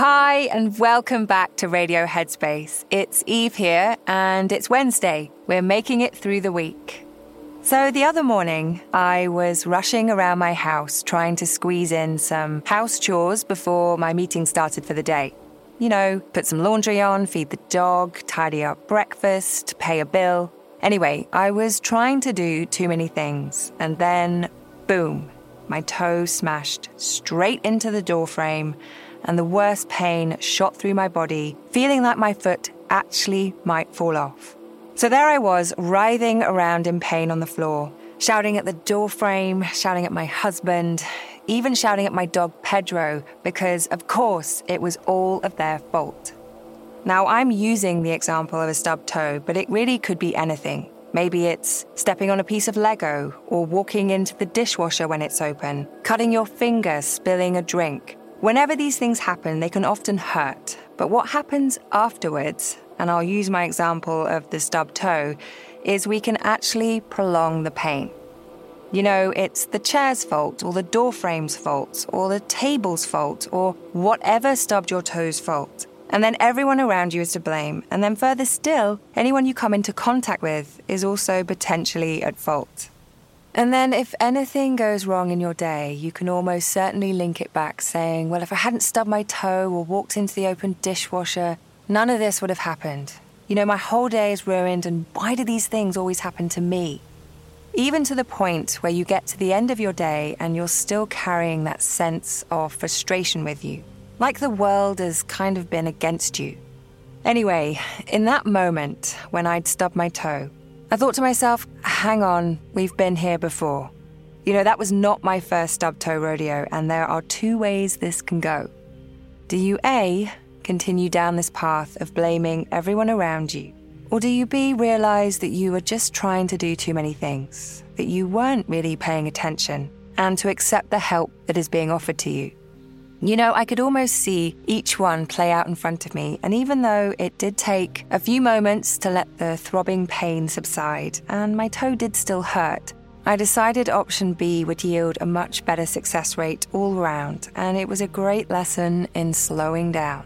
Hi, and welcome back to Radio Headspace. It's Eve here, and it's Wednesday. We're making it through the week. So the other morning, I was rushing around my house trying to squeeze in some house chores before my meeting started for the day. You know, put some laundry on, feed the dog, tidy up breakfast, pay a bill. Anyway, I was trying to do too many things, and then, boom, my toe smashed straight into the doorframe, and the worst pain shot through my body, feeling like my foot actually might fall off. So there I was, writhing around in pain on the floor, shouting at the doorframe, shouting at my husband, even shouting at my dog Pedro, because of course it was all of their fault. Now I'm using the example of a stubbed toe, but it really could be anything. Maybe it's stepping on a piece of Lego, or walking into the dishwasher when it's open, cutting your finger, spilling a drink. Whenever these things happen, they can often hurt. But what happens afterwards, and I'll use my example of the stubbed toe, is we can actually prolong the pain. You know, it's the chair's fault, or the doorframe's fault, or the table's fault, or whatever stubbed your toe's fault. And then everyone around you is to blame. And then further still, anyone you come into contact with is also potentially at fault. And then if anything goes wrong in your day, you can almost certainly link it back saying, well, if I hadn't stubbed my toe or walked into the open dishwasher, none of this would have happened. You know, my whole day is ruined, and why do these things always happen to me? Even to the point where you get to the end of your day and you're still carrying that sense of frustration with you, like the world has kind of been against you. Anyway, in that moment when I'd stubbed my toe, I thought to myself, hang on, we've been here before. You know, that was not my first stubbed toe rodeo, and there are two ways this can go. Do you A, continue down this path of blaming everyone around you? Or do you B, realize that you were just trying to do too many things, that you weren't really paying attention, and to accept the help that is being offered to you? You know, I could almost see each one play out in front of me, and even though it did take a few moments to let the throbbing pain subside, and my toe did still hurt, I decided option B would yield a much better success rate all round, and it was a great lesson in slowing down.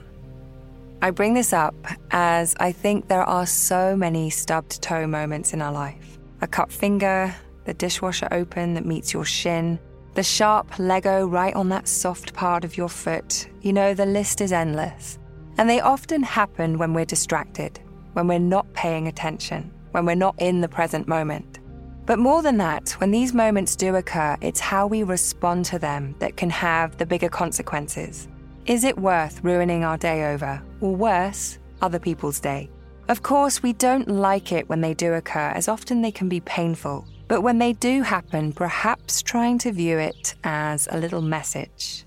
I bring this up as I think there are so many stubbed toe moments in our life. A cut finger, the dishwasher open that meets your shin, the sharp Lego right on that soft part of your foot. You know, the list is endless. And they often happen when we're distracted, when we're not paying attention, when we're not in the present moment. But more than that, when these moments do occur, it's how we respond to them that can have the bigger consequences. Is it worth ruining our day over? Or worse, other people's day? Of course, we don't like it when they do occur, as often they can be painful. But when they do happen, perhaps trying to view it as a little message.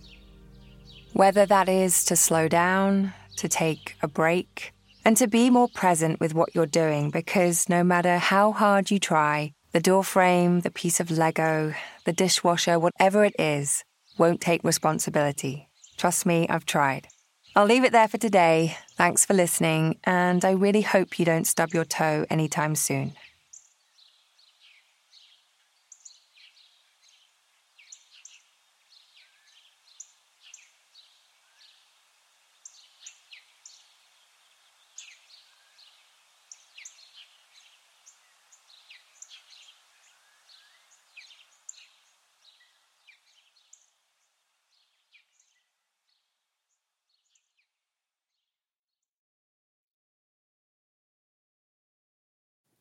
Whether that is to slow down, to take a break, and to be more present with what you're doing, because no matter how hard you try, the doorframe, the piece of Lego, the dishwasher, whatever it is, won't take responsibility. Trust me, I've tried. I'll leave it there for today. Thanks for listening, and I really hope you don't stub your toe anytime soon.